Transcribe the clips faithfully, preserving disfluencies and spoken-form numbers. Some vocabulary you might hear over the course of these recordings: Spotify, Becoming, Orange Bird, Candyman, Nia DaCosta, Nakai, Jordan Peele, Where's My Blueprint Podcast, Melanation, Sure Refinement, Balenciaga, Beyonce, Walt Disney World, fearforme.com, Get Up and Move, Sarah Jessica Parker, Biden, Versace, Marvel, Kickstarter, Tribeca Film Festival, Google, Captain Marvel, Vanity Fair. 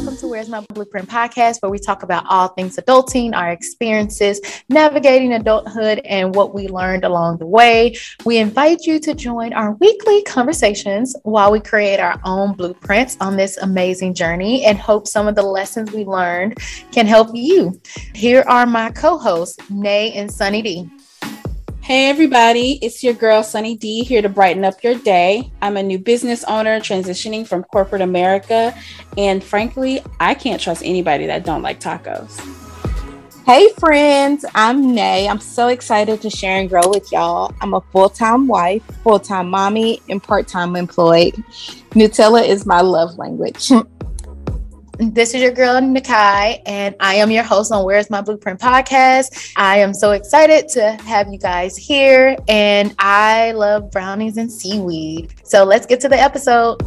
Welcome to Where's My Blueprint Podcast, where we talk about all things adulting, our experiences, navigating adulthood, and what we learned along the way. We invite you to join our weekly conversations while we create our own blueprints on this amazing journey and hope some of the lessons we learned can help you. Here are my co-hosts, Nay and Sunny D. Hey everybody, it's your girl Sunny D here to brighten up your day. I'm a new business owner transitioning from corporate America, and frankly, I can't trust anybody that don't like tacos. Hey friends, I'm Nay. I'm so excited to share and grow with y'all. I'm a full-time wife, full-time mommy, and part-time employed. Nutella is my love language. This is your girl, Nakai, and I am your host on Where's My Blueprint Podcast. I am so excited to have you guys here, and I love brownies and seaweed. So let's get to the episode.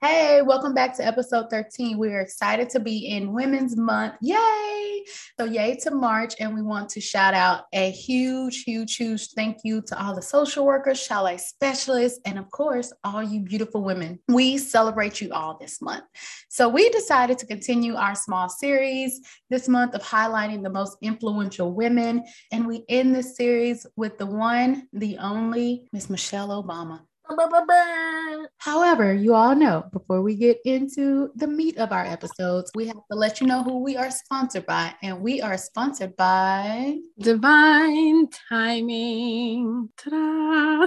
Hey, welcome back to episode thirteen. We're excited to be in Women's Month. Yay! So yay to March. And we want to shout out a huge, huge, huge thank you to all the social workers, child life specialists, and of course, all you beautiful women. We celebrate you all this month. So we decided to continue our small series this month of highlighting the most influential women. And we end this series with the one, the only, Miss Michelle Obama. However, you all know, before we get into the meat of our episodes, we have to let you know who we are sponsored by, and we are sponsored by Divine Timing. Ta-da!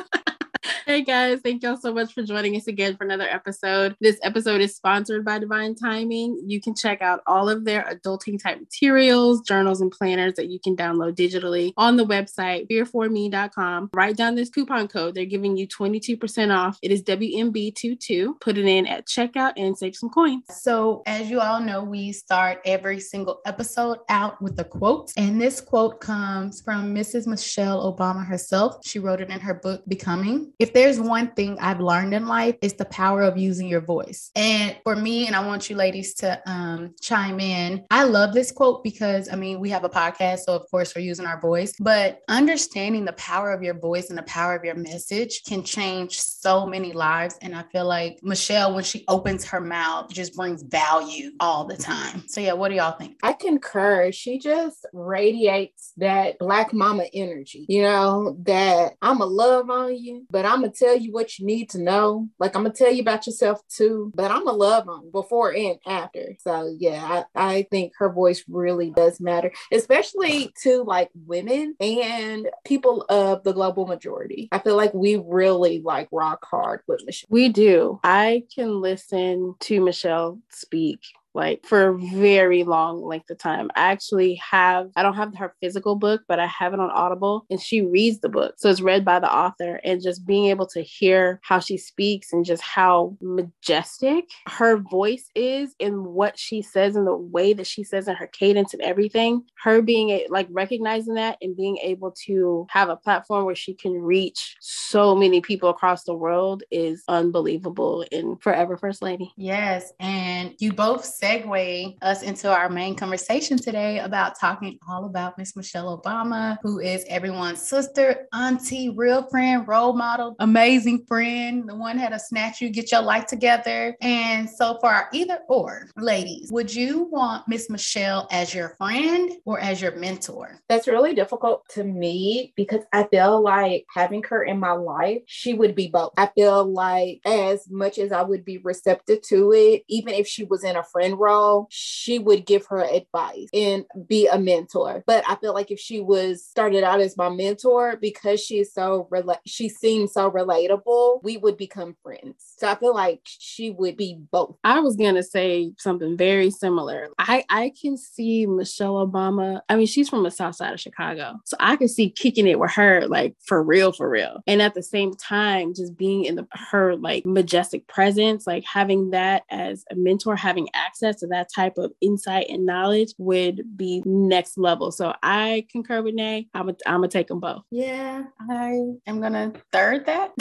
Hey guys, thank y'all so much for joining us again for another episode. This episode is sponsored by Divine Timing. You can check out all of their adulting type materials, journals, and planners that you can download digitally on the website, fear for me dot com. Write down this coupon code. They're giving you twenty-two percent off. It is W M B twenty-two. Put it in at checkout and save some coins. So as you all know, we start every single episode out with a quote. And this quote comes from Missus Michelle Obama herself. She wrote it in her book, Becoming. If there's one thing I've learned in life, it's the power of using your voice. And for me, and I want you ladies to um, chime in. I love this quote because, I mean, we have a podcast, so of course we're using our voice, but understanding the power of your voice and the power of your message can change so many lives. And I feel like Michelle, when she opens her mouth, just brings value all the time. So yeah, what do y'all think? I concur. She just radiates that Black mama energy, you know, that I'ma love on you, but I'm going to tell you what you need to know. Like, I'm going to tell you about yourself too, but I'm going to love them before and after. So yeah, I, I think her voice really does matter, especially to like women and people of the global majority. I feel like we really like rock hard with Michelle. We do. I can listen to Michelle speak like for a very long length of time. I actually have, I don't have her physical book, but I have it on Audible, and she reads the book. So it's read by the author, and just being able to hear how she speaks and just how majestic her voice is and what she says and the way that she says and her cadence and everything, her being a, like recognizing that and being able to have a platform where she can reach so many people across the world is unbelievable and forever First Lady. Yes. And you both segue us into our main conversation today about talking all about Miss Michelle Obama, who is everyone's sister, auntie, real friend, role model, amazing friend, the one that'll snatch you, get your life together. And so for our either or ladies, would you want Miss Michelle as your friend or as your mentor? That's really difficult to me because I feel like having her in my life, she would be both. I feel like as much as I would be receptive to it, even if she was in a friend role, she would give her advice and be a mentor. But I feel like if she was started out as my mentor, because she is so rela- she seems so relatable, we would become friends. So I feel like she would be both. I was gonna say something very similar. I I can see Michelle Obama. I mean, she's from the South Side of Chicago, so I can see kicking it with her, like for real, for real. And at the same time, just being in the, her like majestic presence, like having that as a mentor, having access access to that type of insight and knowledge would be next level. So I concur with Nay. I'm going to take them both. Yeah, I am going to third that.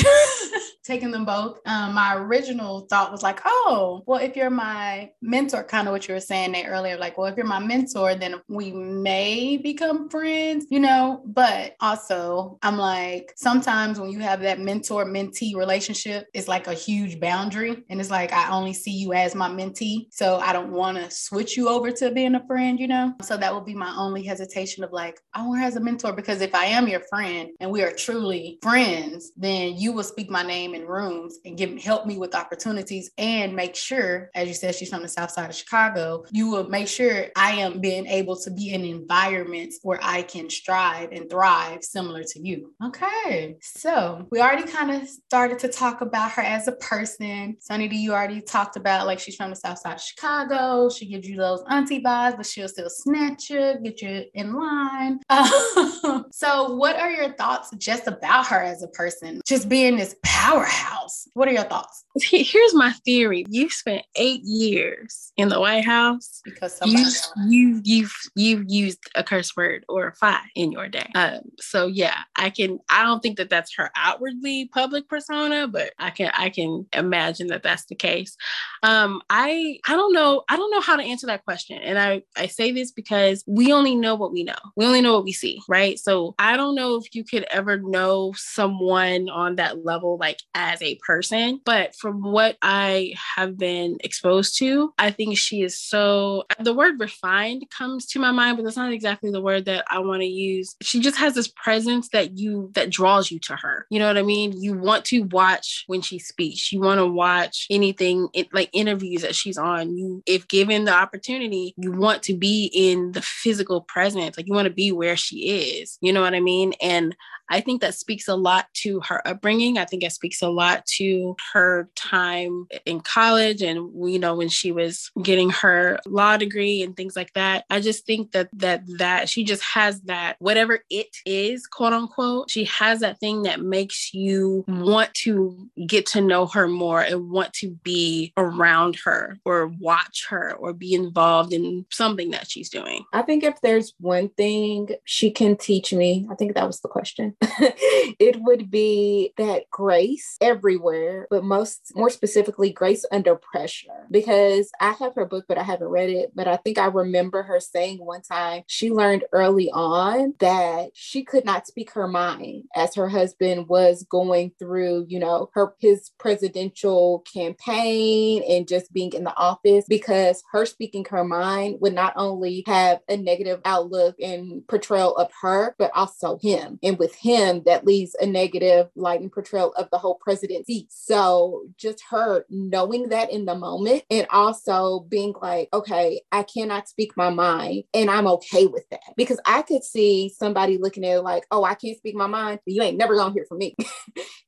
Taking them both. Um, my original thought was like, oh, well, if you're my mentor, kind of what you were saying Nay, earlier, like, well, if you're my mentor, then we may become friends, you know, but also I'm like, sometimes when you have that mentor mentee relationship, it's like a huge boundary. And it's like, I only see you as my mentee. So I don't want to switch you over to being a friend, you know? So that would be my only hesitation of like, I want her as a mentor, because if I am your friend and we are truly friends, then you will speak my name in rooms and give help me with opportunities and make sure, as you said, she's from the South Side of Chicago, you will make sure I am being able to be in environments where I can strive and thrive similar to you. Okay. So we already kind of started to talk about her as a person. Sunny D, you already talked about like she's from the South Side of Chicago. She gives you those auntie vibes, but she'll still snatch you, get you in line. Um, so what are your thoughts just about her as a person? Just being this powerhouse. What are your thoughts? Here's my theory. You spent eight years in the White House because somebody you, you, you've, you've used a curse word or a fi in your day. Um, so yeah, I can, I don't think that that's her outwardly public persona, but I can, I can imagine that that's the case. Um, I, I don't know. I don't know how to answer that question. And I, I say this because we only know what we know. We only know what we see, right? So I don't know if you could ever know someone on that level, like as a person, but from what I have been exposed to, I think she is so, the word refined comes to my mind, but that's not exactly the word that I want to use. She just has this presence that you, that draws you to her. You know what I mean? You want to watch when she speaks. You want to watch anything, it, like interviews that she's on. You, if given the opportunity, you want to be in the physical presence. Like you want to be where she is. You know what I mean? And I think that speaks a lot to her upbringing. I think it speaks a lot to her time in college and, you know, when she was getting her law degree and things like that. I just think that that that she just has that, whatever it is, quote unquote, she has that thing that makes you want to get to know her more and want to be around her or watch her or be involved in something that she's doing. I think if there's one thing she can teach me, I think that was the question. It would be that grace everywhere, but most more specifically grace under pressure, because I have her book, but I haven't read it. But I think I remember her saying one time she learned early on that she could not speak her mind as her husband was going through, you know, her, his presidential campaign and just being in the office, because her speaking her mind would not only have a negative outlook and portrayal of her, but also him. And with him, that leaves a negative light and portrayal of the whole presidency. So just her knowing that in the moment and also being like, okay, I cannot speak my mind and I'm okay with that, because I could see somebody looking at it like, oh, I can't speak my mind. You ain't never gonna hear from me.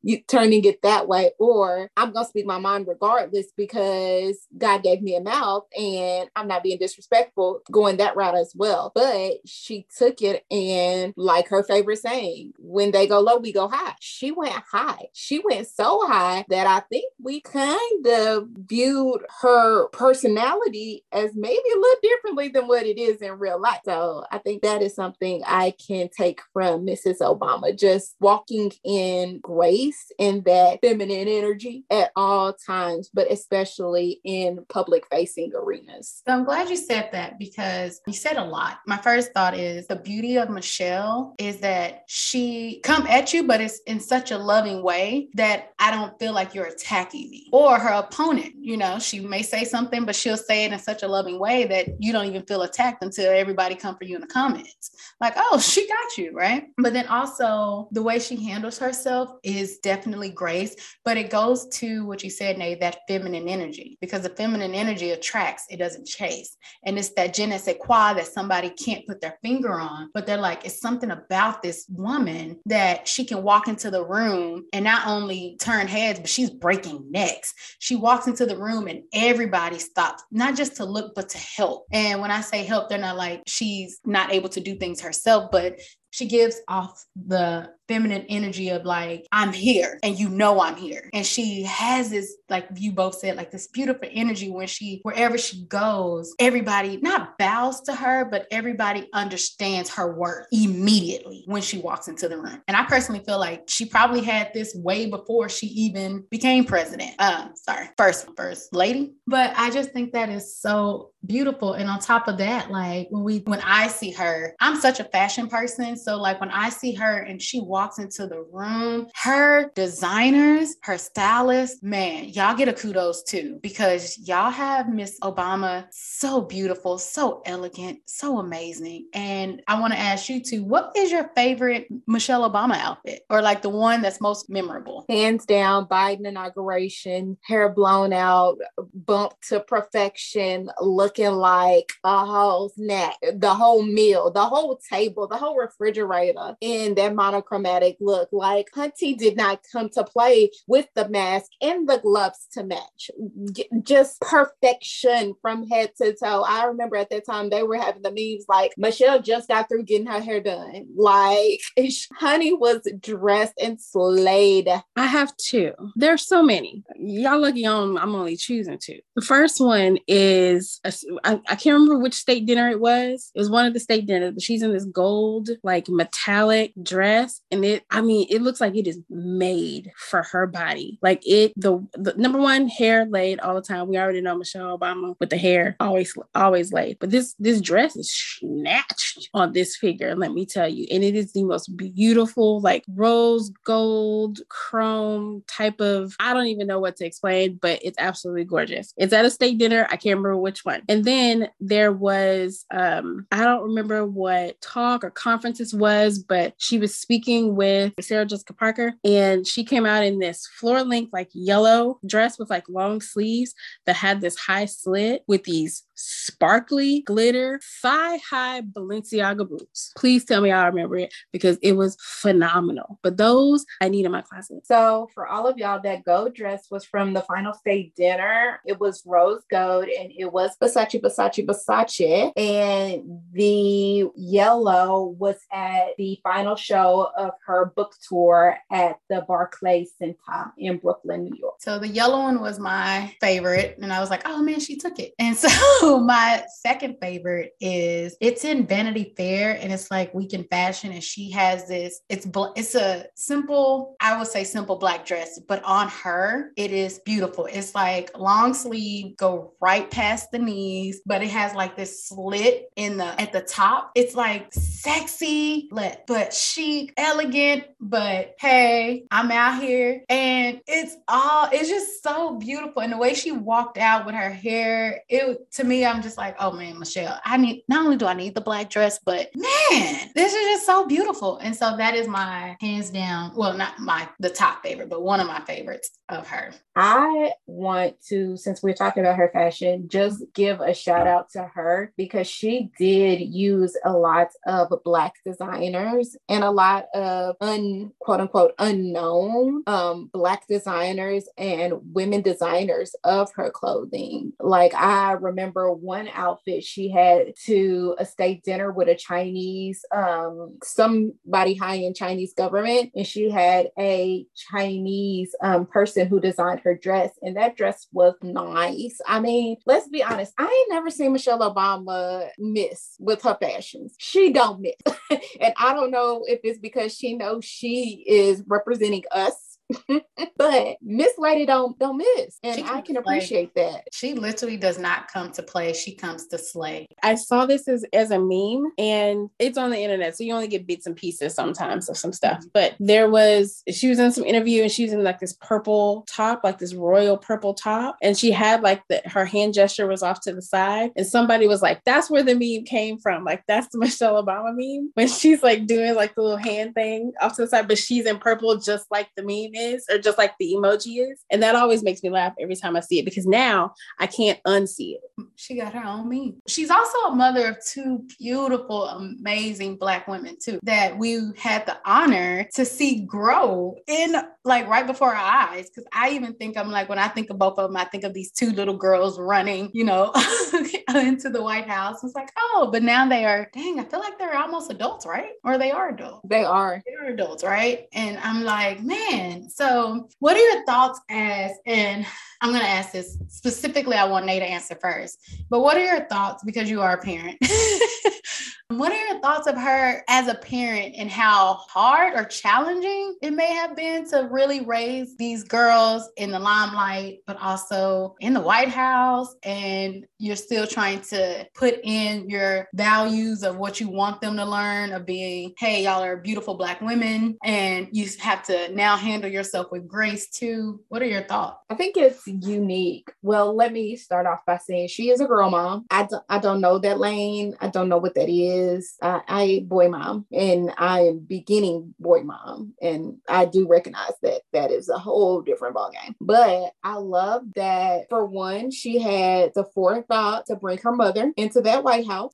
You turning it that way, or I'm gonna speak my mind regardless because God gave me a mouth and I'm not being disrespectful going that route as well. But she took it and like her favorite saying, when they go low, we go high. She went high. She went so high that I think we kind of viewed her personality as maybe a little differently than what it is in real life. So I think that is something I can take from Missus Obama, just walking in grace and that feminine energy at all times, but especially in public facing arenas. So I'm glad you said that, because you said a lot. My first thought is the beauty of Michelle is that she come at you, but it's in such a loving way that I don't feel like you're attacking me or her opponent. You know, she may say something, but she'll say it in such a loving way that you don't even feel attacked until everybody come for you in the comments. Like, oh, she got you, right? But then also the way she handles herself is definitely grace, but it goes to what you said, Nay, that feminine energy, because the feminine energy attracts, it doesn't chase. And it's that je ne sais quoi that somebody can't put their finger on, but they're like, it's something about this woman that she can walk into the room and not only turn heads, but she's breaking necks. She walks into the room and everybody stops, not just to look, but to help. And when I say help, they're not like she's not able to do things herself, but she gives off the feminine energy of like, I'm here and you know I'm here. And she has this, like you both said, like this beautiful energy when she, wherever she goes, everybody not bows to her, but everybody understands her worth immediately when she walks into the room. And I personally feel like she probably had this way before she even became president. Um, sorry, first, first lady. But I just think that is so beautiful. And on top of that, like when we, when I see her, I'm such a fashion person. So like when I see her and she walks into the room, her designers, her stylists, man, y'all get a kudos too, because y'all have Miss Obama so beautiful, so elegant, so amazing. And I want to ask you too, what is your favorite Michelle Obama outfit, or like the one that's most memorable? Hands down, Biden inauguration, hair blown out, bumped to perfection, looking like a whole snack, the whole meal, the whole table, the whole refrigerator in that monochromatic look. Like Hunty did not come to play with the mask and the gloves to match. Just perfection from head to toe. I remember at that time they were having the memes like Michelle just got through getting her hair done. Like Honey was dressed and slayed. I have two. There's so many. Y'all lucky on I'm only choosing two. The first one is a, I, I can't remember which state dinner it was. It was one of the state dinners, but she's in this gold like metallic dress, and it I mean it looks like it is made for her body. Like it the, the number one, hair laid all the time. We already know Michelle Obama with the hair always always laid, but this this dress is snatched on this figure, let me tell you. And it is the most beautiful like rose gold chrome type of, I don't even know what to explain, but it's absolutely gorgeous. It's at a state dinner. I can't remember which one. And then there was um I don't remember what talk or conference this was, but she was speaking with Sarah Jessica Parker, and she came out in this floor length like yellow dress with like long sleeves that had this high slit with these sparkly glitter thigh high Balenciaga boots. Please tell me I remember it, because it was phenomenal. But those I need in my closet. So for all of y'all, that gold dress was from the final state dinner. It was rose gold and it was Versace, Versace, Versace. And the yellow was at the final show of her book tour at the Barclays Center in Brooklyn, New York. So the yellow one was my favorite. And I was like, oh man, she took it. And so my second favorite is, it's in Vanity Fair and it's like weekend fashion. And she has this, it's, bl- it's a simple, I would say simple black dress, but on her, it is beautiful. It's like long sleeve, go right past the knees, but it has like this slit in the, at the top. It's like sexy, but chic, elegant, but hey, I'm out here. And it's all, it's just so beautiful. And the way she walked out with her hair, it, to me, I'm just like, oh man, Michelle, I need, not only do I need the black dress, but man, this is just so beautiful. And so that is my hands down, well, not my, the top favorite, but one of my favorites of her. I want to, since we're talking about her fashion, just give a shout out to her, because she did use a lot of black designers and a lot of un quote unquote unknown um, black designers and women designers of her clothing. Like I remember one outfit she had to a state dinner with a Chinese, um, somebody high in Chinese government. And she had a Chinese um, person who designed her dress, and that dress was nice. I mean, let's be honest. I ain't never seen Michelle Obama miss with her fashions. She don't miss. And I don't know if it's because she knows she is representing us. But Miss Lady don't don't miss, and can I can appreciate play. That she literally does not come to play, she comes to slay. I saw this as, as a meme, and it's on the internet, so you only get bits and pieces sometimes of some stuff. Mm-hmm. But there was, she was in some interview and she was in like this purple top, like this royal purple top, and she had like the, her hand gesture was off to the side, and somebody was like, that's where the meme came from, like that's the Michelle Obama meme when she's like doing like the little hand thing off to the side, but she's in purple just like the meme. name is, or just like the emoji is. And that always makes me laugh every time I see it, because now I can't unsee it. She got her own meme. She's also a mother of two beautiful, amazing Black women too, that we had the honor to see grow in like right before our eyes. Cause I even think I'm like, when I think of both of them, I think of these two little girls running, you know, into the White House. It's like, oh, but now they are, dang, I feel like they're almost adults, right? Or they are adults. They are. They're adults, right? And I'm like, man, so what are your thoughts as, and I'm going to ask this specifically, I want Nia to answer first, but what are your thoughts, because you are a parent, what are your thoughts of her as a parent and how hard or challenging it may have been to really raise these girls in the limelight, but also in the White House, and you're still trying to put in your values of what you want them to learn, of being, hey, y'all are beautiful Black women, and you have to now handle yourself with grace too. What are your thoughts? I think it's unique. Well, let me start off by saying she is a girl mom. I, d- I don't know that lane. I don't know what that is. Uh, I am boy mom, and I am beginning boy mom. And I do recognize that that is a whole different ballgame. But I love that, for one, she had the forethought to bring her mother into that White House.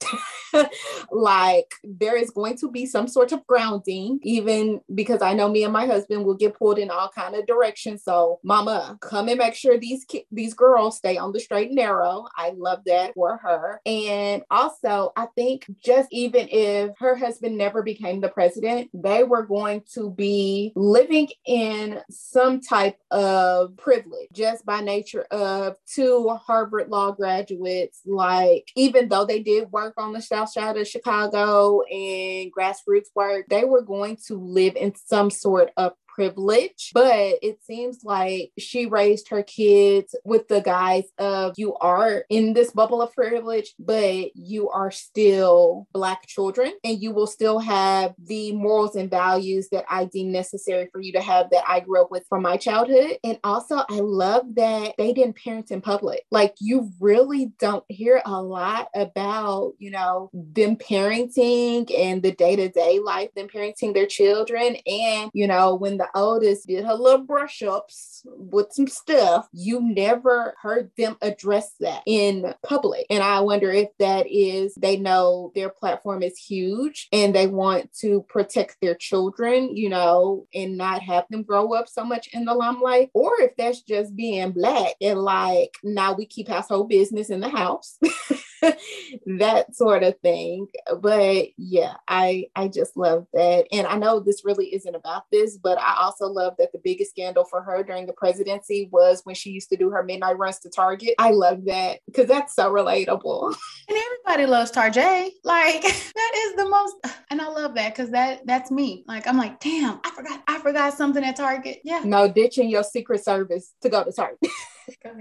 Like, there is going to be some sort of grounding, even because I know me and my husband will get pulled in all kinds of directions. So mama, come and make sure these ki- these girls stay on the straight and narrow. I love that for her. And also, I think just even if her husband never became the president, they were going to be living in some type of privilege just by nature of two Harvard Law graduates. Like, even though they did work on the South Side of Chicago and grassroots work, they were going to live in some sort of privilege. But it seems like she raised her kids with the guise of, you are in this bubble of privilege, but you are still Black children, and you will still have the morals and values that I deem necessary for you to have, that I grew up with from my childhood. And also, I love that they didn't parent in public. Like, you really don't hear a lot about, you know, them parenting and the day-to-day life, them parenting their children. And, you know, when the oldest did her little brush ups with some stuff, you never heard them address that in public. And I wonder if that is, they know their platform is huge and they want to protect their children, you know, and not have them grow up so much in the limelight, or if that's just being Black and like, now nah, we keep household business in the house. That sort of thing. But yeah, I I just love that. And I know this really isn't about this, but I also love that the biggest scandal for her during the presidency was when she used to do her midnight runs to Target. I love that, because that's so relatable. And everybody loves Target. Like, that is the most, and I love that, because that that's me. Like, I'm like, damn, I forgot I forgot something at Target. Yeah. No, ditching your Secret Service to go to Target.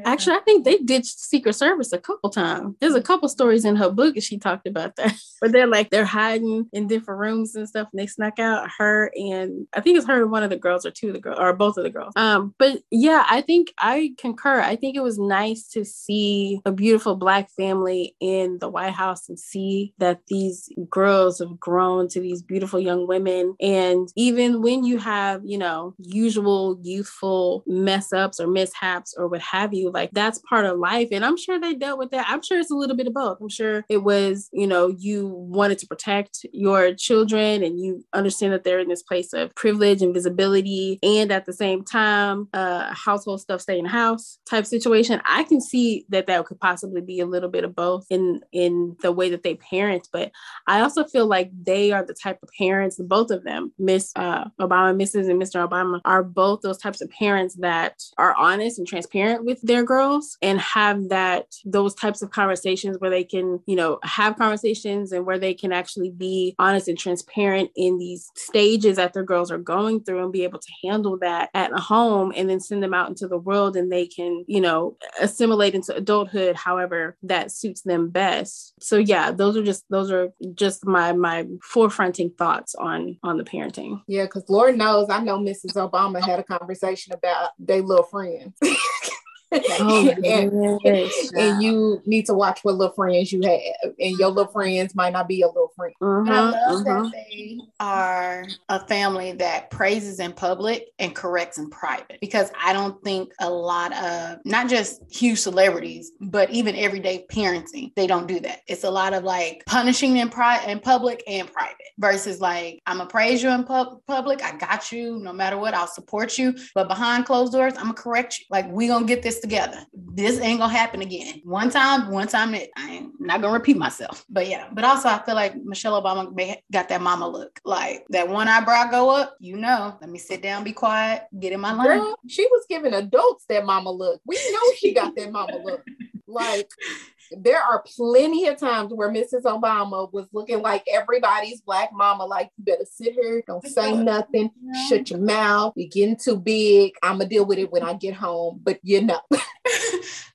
Actually, I think they ditched Secret Service a couple times. There's a couple stories in her book and she talked about that. But they're like, they're hiding in different rooms and stuff, and they snuck out, her and I think it's her and one of the girls, or two of the girls, or both of the girls. Um, but yeah, I think I concur. I think it was nice to see a beautiful Black family in the White House and see that these girls have grown to these beautiful young women. And even when you have, you know, usual youthful mess ups or mishaps or what have have you, like, that's part of life. And I'm sure they dealt with that. I'm sure it's a little bit of both. I'm sure it was, you know, you wanted to protect your children and you understand that they're in this place of privilege and visibility, and at the same time, uh, household stuff, stay in the house type situation. I can see that that could possibly be a little bit of both in, in the way that they parent. But I also feel like they are the type of parents, both of them, Miss uh, Obama, Missus and Mister Obama, are both those types of parents that are honest and transparent with their girls, and have that, those types of conversations where they can, you know, have conversations and where they can actually be honest and transparent in these stages that their girls are going through, and be able to handle that at home and then send them out into the world, and they can, you know, assimilate into adulthood however that suits them best. So yeah, those are just those are just my my forefronting thoughts on on the parenting. Yeah, because Lord knows, I know Missus Obama had a conversation about their little friends. Oh, and, and you need to watch what little friends you have, and your little friends might not be your little free. Mm-hmm, and I love mm-hmm. that they are a family that praises in public and corrects in private, because I don't think a lot of, not just huge celebrities, but even everyday parenting, they don't do that. It's a lot of like punishing in pri- in public and private versus like, I'm going to praise you in pub- public. I got you. No matter what, I'll support you. But behind closed doors, I'm going to correct you. Like, we going to get this together. This ain't going to happen again. One time, one time, it, I ain't not going to repeat myself. But yeah, but also I feel like Michelle Obama may, got that mama look. Like that one eyebrow go up, you know, let me sit down, be quiet, get in my lane. Girl, she was giving adults that mama look. We know she got that mama look. Like, there are plenty of times where Missus Obama was looking like everybody's black mama, like, you better sit here, don't say nothing, shut your mouth, you're getting too big, I'm gonna deal with it when I get home, but you know.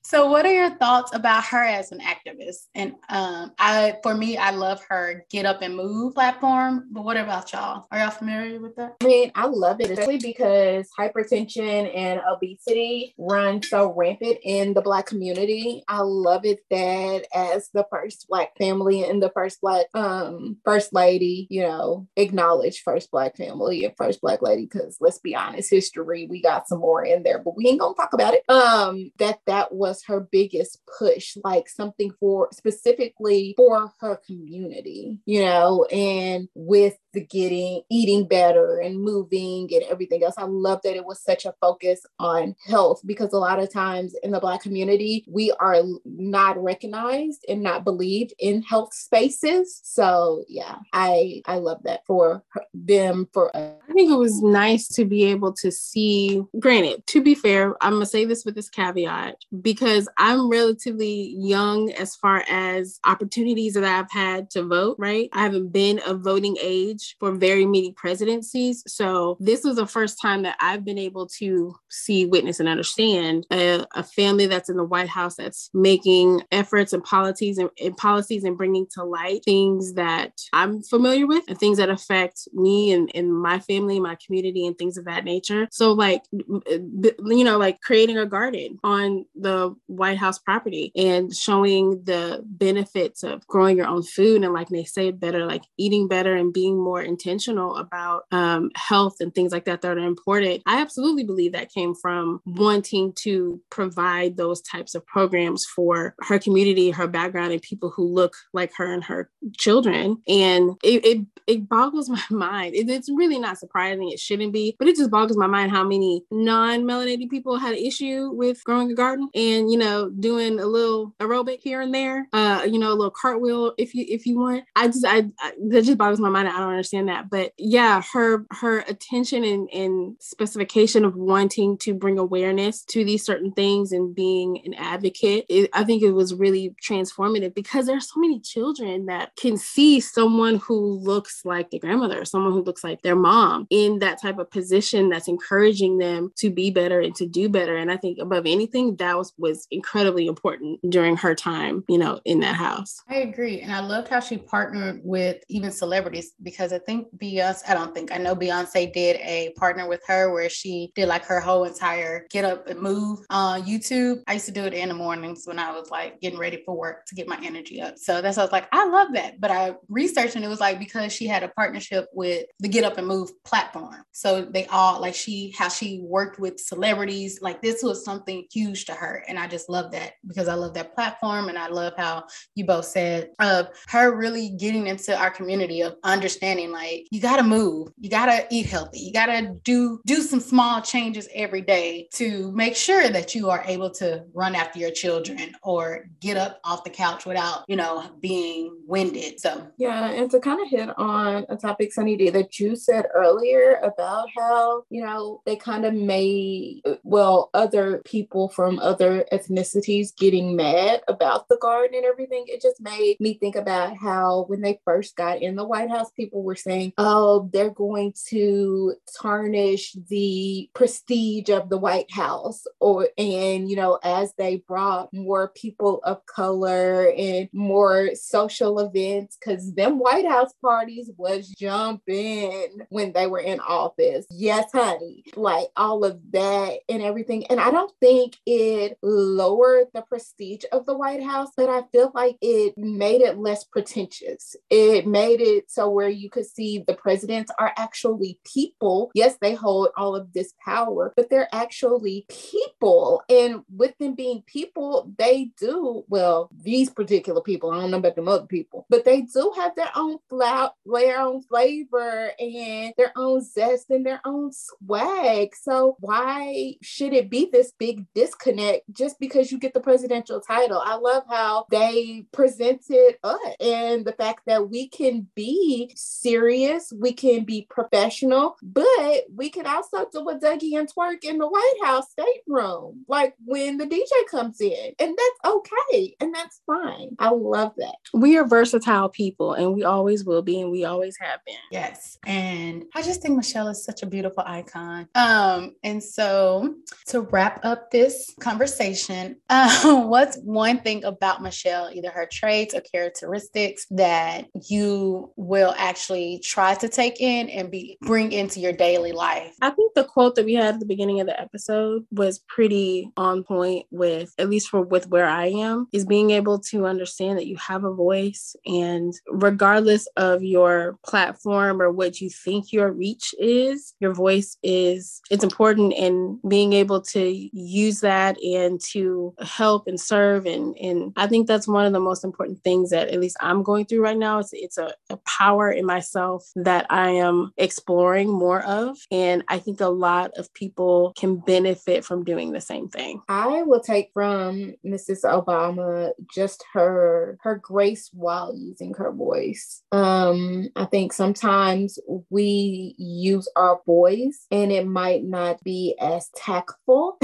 So what are your thoughts about her as an activist? And um, I, for me, I love her Get Up and Move platform, but what about y'all? Are y'all familiar with that? I mean, I love it, especially because hypertension and obesity run so rampant in the black community. I love it that as the first black family and the first black um, first lady, you know, acknowledge first black family and first black lady, because let's be honest, history, we got some more in there, but we ain't gonna talk about it. Um, that that was her biggest push, like something for specifically for her community, you know, and with the getting, eating better and moving and everything else. I love that it was such a focus on health, because a lot of times in the Black community, we are not recognized and not believed in health spaces. So yeah, I, I love that for her, them, for us. I think it was nice to be able to see, granted, to be fair, I'm gonna say this with this caveat, because Because I'm relatively young as far as opportunities that I've had to vote, right? I haven't been of voting age for very many presidencies. So this was the first time that I've been able to see, witness, and understand a, a family that's in the White House that's making efforts and policies and, and policies and bringing to light things that I'm familiar with and things that affect me and, and my family, my community, and things of that nature. So like, you know, like creating a garden on the White House property and showing the benefits of growing your own food and, like they say, better, like eating better and being more intentional about um, health and things like that that are important. I absolutely believe that came from wanting to provide those types of programs for her community, her background, and people who look like her and her children. And it it, it boggles my mind. It, it's really not surprising. It shouldn't be, but it just boggles my mind how many non-melanated people had an issue with growing a garden and, you know, doing a little aerobic here and there, uh, you know, a little cartwheel if you if you want. I just, I, I that just boggles my mind. I don't understand that, but yeah, her her attention and, and specification of wanting to bring awareness to these certain things and being an advocate, it, I think it was really transformative, because there are so many children that can see someone who looks like their grandmother, someone who looks like their mom in that type of position that's encouraging them to be better and to do better. And I think above anything, that was was incredibly important during her time, you know, in that house. I agree. And I loved how she partnered with even celebrities, because I think Beyonce, I don't think, I know Beyonce did a partner with her where she did like her whole entire Get Up and Move on YouTube. I used to do it in the mornings when I was like getting ready for work to get my energy up. So that's why I was like, I love that. But I researched and it was like, because she had a partnership with the Get Up and Move platform. So they all like she, how she worked with celebrities, like this was something huge to her. And I I just love that, because I love that platform. And I love how you both said of her really getting into our community of understanding, like, you got to move, you got to eat healthy, you got to do, do some small changes every day to make sure that you are able to run after your children or get up off the couch without, you know, being winded. So, yeah. And to kind of hit on a topic, Sunny D, that you said earlier about how, you know, they kind of made, well, other people from other ethnicities getting mad about the garden and everything. It just made me think about how when they first got in the White House, people people were saying, oh, they're going to tarnish the prestige of the White House, or, and, you know, as they brought more people of color and more social events, because them White House parties was jumping when they were in office. Yes, honey, like all of that and everything. And I don't think it lowered the prestige of the White House, but I feel like it made it less pretentious. It made it so where you could see the presidents are actually people. Yes, they hold all of this power, but they're actually people. And with them being people, they do, well, these particular people, I don't know about them other people, but they do have their own flout, their own flavor and their own zest and their own swag. So why should it be this big disconnect just because you get the presidential title? I love how they presented us and the fact that we can be serious, we can be professional, but we can also do a Dougie and twerk in the White House stateroom, like when the D J comes in, and that's okay and that's fine. I love that. We are versatile people and we always will be and we always have been. Yes, and I just think Michelle is such a beautiful icon. Um, and so to wrap up this conversation, uh, what's one thing about Michelle, either her traits or characteristics, that you will actually try to take in and be bring into your daily life? I think the quote that we had at the beginning of the episode was pretty on point with, at least for with where I am, is being able to understand that you have a voice, and regardless of your platform or what you think your reach is, your voice is, it's important, and being able to use that and to help and serve. And, and I think that's one of the most important things that at least I'm going through right now. It's, it's a, a power in myself that I am exploring more of. And I think a lot of people can benefit from doing the same thing. I will take from Missus Obama just her, her grace while using her voice. Um, I think sometimes we use our voice and it might not be as tactful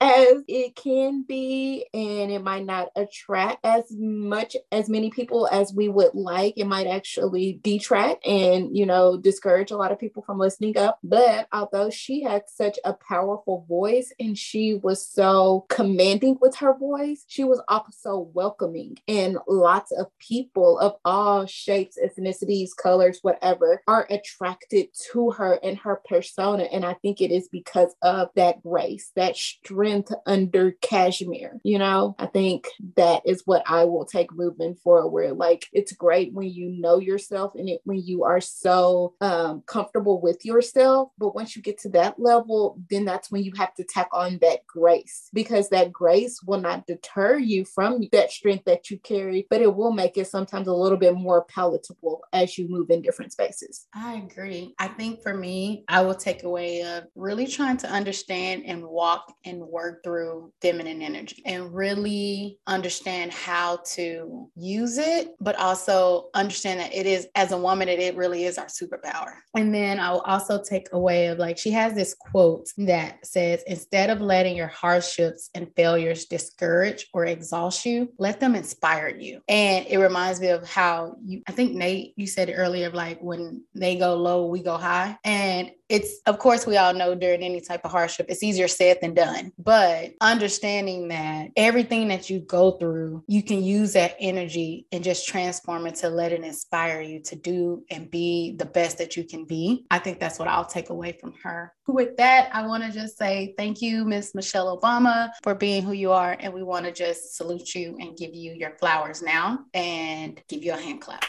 as it can be, and it might not attract as much as many people as we would like. It might actually detract and, you know, discourage a lot of people from listening up. But although she had such a powerful voice and she was so commanding with her voice, she was also welcoming, and lots of people of all shapes, ethnicities, colors, whatever, are attracted to her and her persona. And I think it is because of that grace, that strength under cashmere. You know, I think that is what I will take moving forward. Like, it's great when you know yourself and it, when you are so um, comfortable with yourself. But once you get to that level, then that's when you have to tack on that grace, because that grace will not deter you from that strength that you carry, but it will make it sometimes a little bit more palatable as you move in different spaces. I agree. I think for me, I will take away of really trying to understand and walk and work through feminine energy, and really understand how to use it, but also understand that it is, as a woman, it, it really is our superpower. And then I will also take away of, like, she has this quote that says, instead of letting your hardships and failures discourage or exhaust you, let them inspire you. And it reminds me of how you, I think Nate, you said earlier, of like when they go low, we go high. And it's, of course, we all know during any type of hardship, it's easier said than done. But understanding that everything that you go through, you can use that energy and just transform it to let it inspire you to do and be the best that you can be. I think that's what I'll take away from her. With that, I want to just say thank you, Miss Michelle Obama, for being who you are. And we want to just salute you and give you your flowers now and give you a hand clap.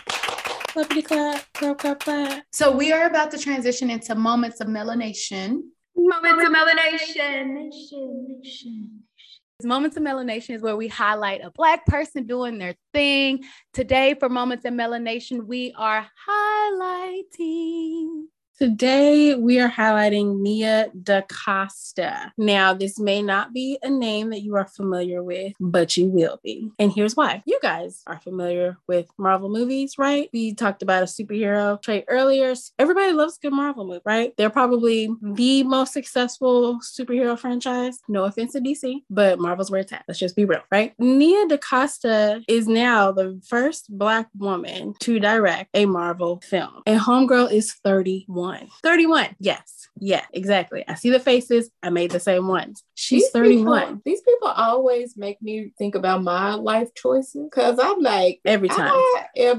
Clappity clap, clap, clap, clap. So we are about to transition into moments of melanation. Moments of melanation. Moments of Melanation is where we highlight a Black person doing their thing. Today for Moments of Melanation, we are highlighting Today, we are highlighting Nia DaCosta. Now, this may not be a name that you are familiar with, but you will be. And here's why. You guys are familiar with Marvel movies, right? We talked about a superhero trait earlier. Everybody loves good Marvel movies, right? They're probably the most successful superhero franchise. No offense to D C, but Marvel's where it's at. Let's just be real, right? Nia DaCosta is now the first Black woman to direct a Marvel film. And homegirl is thirty-one. thirty-one. Yes. Yeah, exactly. I see the faces. I made the same ones. She's these thirty-one. People, these people always make me think about my life choices because I'm like, every time. I, if,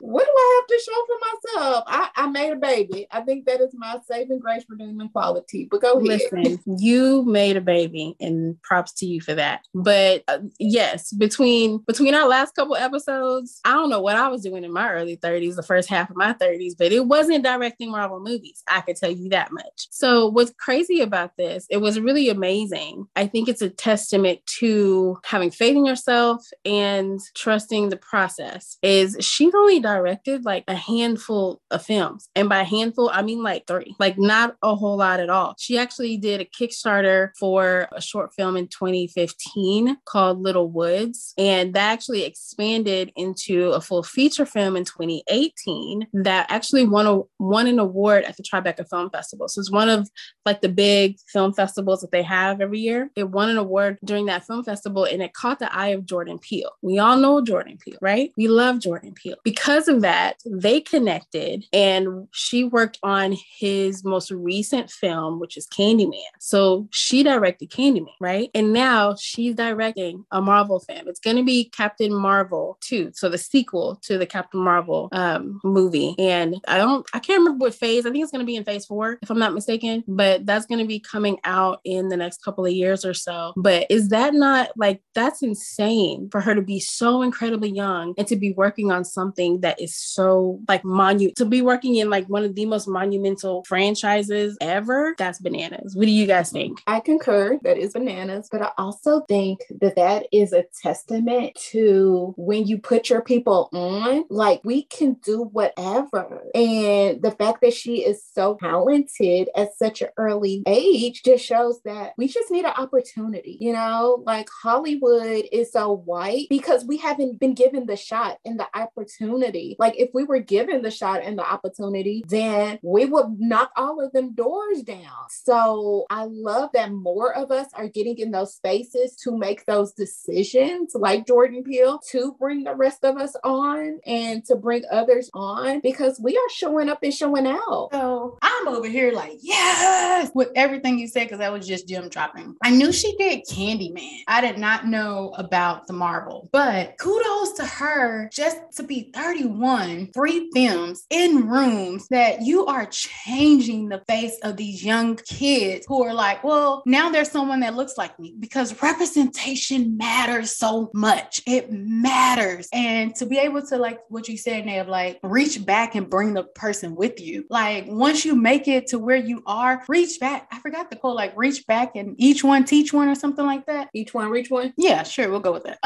what do I have to show for myself? I, I made a baby. I think that is my saving grace, redeeming quality. But go ahead. Listen, you made a baby, and props to you for that. But uh, yes, between between our last couple episodes, I don't know what I was doing in my early thirties, the first half of my thirties, but it wasn't directing Marvel movies. I could tell you that much. So what's crazy about this, it was really amazing. I think it's a testament to having faith in yourself and trusting the process. Is she's only directed like a handful of films. And by handful, I mean like three, like not a whole lot at all. She actually did a Kickstarter for a short film in twenty fifteen called Little Woods. And that actually expanded into a full feature film in twenty eighteen that actually won, a, won an award at the Tribeca Film Festival. So it's one of like the big film festivals that they have every year. It won an award during that film festival and it caught the eye of Jordan Peele. We all know Jordan Peele, right? We love Jordan Peele. Because of that, they connected and she worked on his most recent film, which is Candyman. So she directed Candyman, right? And now she's directing a Marvel film. It's going to be Captain Marvel two. So the sequel to the Captain Marvel um, movie. And I don't, I can't remember what phase I think it's going to be in phase four, if I'm not mistaken, but that's going to be coming out in the next couple of years or so. But is that not like, that's insane for her to be so incredibly young and to be working on something that is so like monumental, to be working in like one of the most monumental franchises ever. That's bananas. What do you guys think? I concur. That is bananas. But I also think that that is a testament to when you put your people on, like we can do whatever. And the fact that she She is so talented at such an early age just shows that we just need an opportunity. You know, like Hollywood is so white because we haven't been given the shot and the opportunity. Like if we were given the shot and the opportunity, then we would knock all of them doors down. So I love that more of us are getting in those spaces to make those decisions like Jordan Peele, to bring the rest of us on and to bring others on because we are showing up and showing out. So I'm over here like, yes, with everything you said, because I was just gym dropping. I knew she did Candyman. I did not know about the Marvel, but kudos to her just to be thirty-one, three films in rooms that you are changing the face of these young kids who are like, well, now there's someone that looks like me because representation matters so much. It matters. And to be able to, like what you said, Nate, like reach back and bring the person with you. Like once you make it to where you are, reach back. I forgot the quote, like reach back and each one teach one or something like that. Each one, reach one. Yeah, sure. We'll go with that.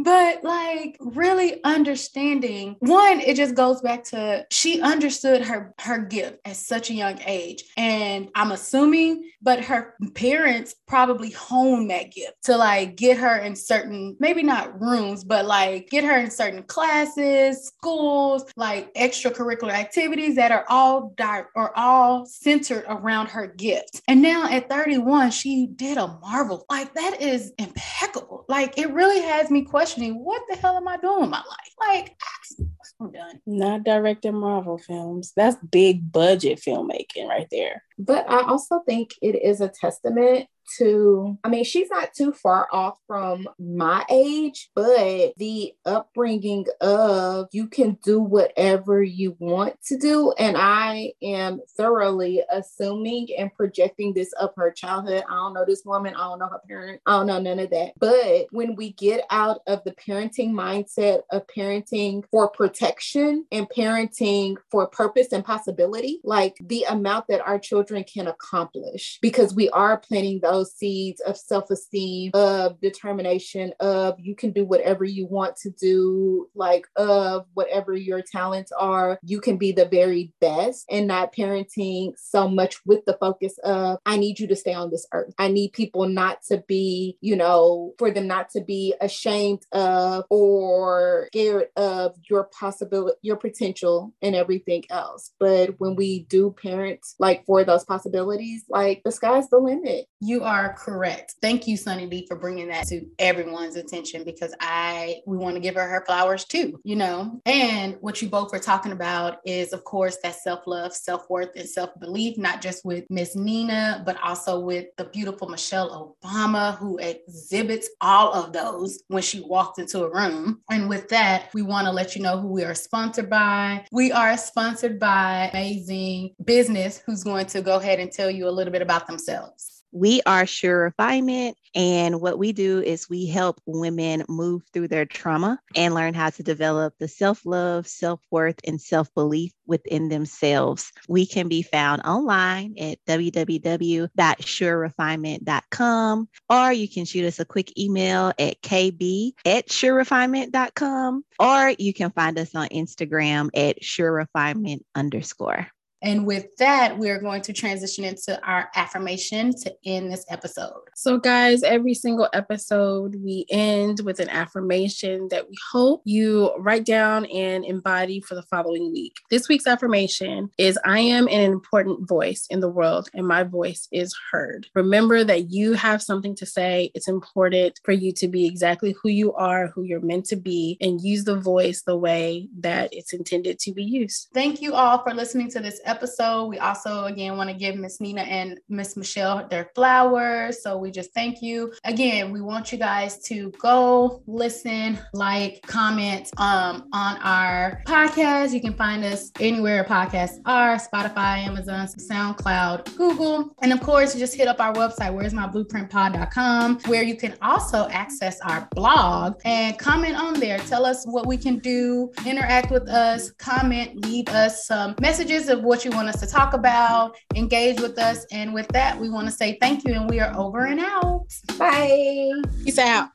But like really understanding, one, it just goes back to she understood her her gift at such a young age. And I'm assuming, but her parents probably honed that gift to like get her in certain, maybe not rooms, but like get her in certain classes, schools, like extracurricular activities that are all di- or all centered around her gift. And now at thirty-one, she did a Marvel. Like that is impeccable. Like it really has me questioning. Questioning what the hell am I doing in my life? Like, I'm done. Not directing Marvel films. That's big budget filmmaking right there. But I also think it is a testament to, I mean, she's not too far off from my age, but the upbringing of you can do whatever you want to do. And I am thoroughly assuming and projecting this up her childhood. I don't know this woman. I don't know her parent. I don't know none of that. But when we get out of the parenting mindset of parenting for protection and parenting for purpose and possibility, like the amount that our children can accomplish, because we are planting those those seeds of self-esteem, of determination, of you can do whatever you want to do, like of whatever your talents are, you can be the very best, and not parenting so much with the focus of, I need you to stay on this earth. I need people not to be, you know, for them not to be ashamed of or scared of your possibility, your potential and everything else. But when we do parent, like for those possibilities, like the sky's the limit. You are correct. Thank you, Sunny D, for bringing that to everyone's attention, because I, we want to give her her flowers too, you know. And what you both were talking about is, of course, that self-love, self-worth, and self-belief, not just with Miss Nina, but also with the beautiful Michelle Obama, who exhibits all of those when she walked into a room. And with that, we want to let you know who we are sponsored by. We are sponsored by amazing business who's going to go ahead and tell you a little bit about themselves. We are Sure Refinement, and what we do is we help women move through their trauma and learn how to develop the self-love, self-worth, and self-belief within themselves. We can be found online at w w w dot sure refinement dot com, or you can shoot us a quick email at k b at sure refinement dot com, or you can find us on Instagram at surerefinement underscore. And with that, we are going to transition into our affirmation to end this episode. So guys, every single episode, we end with an affirmation that we hope you write down and embody for the following week. This week's affirmation is, I am an important voice in the world, and my voice is heard. Remember that you have something to say. It's important for you to be exactly who you are, who you're meant to be, and use the voice the way that it's intended to be used. Thank you all for listening to this episode. episode. We also, again, want to give Miss Nina and Miss Michelle their flowers. So we just thank you. Again, we want you guys to go listen, like, comment um, on our podcast. You can find us anywhere podcasts are: Spotify, Amazon, SoundCloud, Google. And of course, just hit up our website, where's my blueprint pod dot com, where you can also access our blog and comment on there. Tell us what we can do, interact with us, comment, leave us some messages of what you want us to talk about, engage with us. And with that, we want to say thank you, and we are over and out. Bye. Peace out.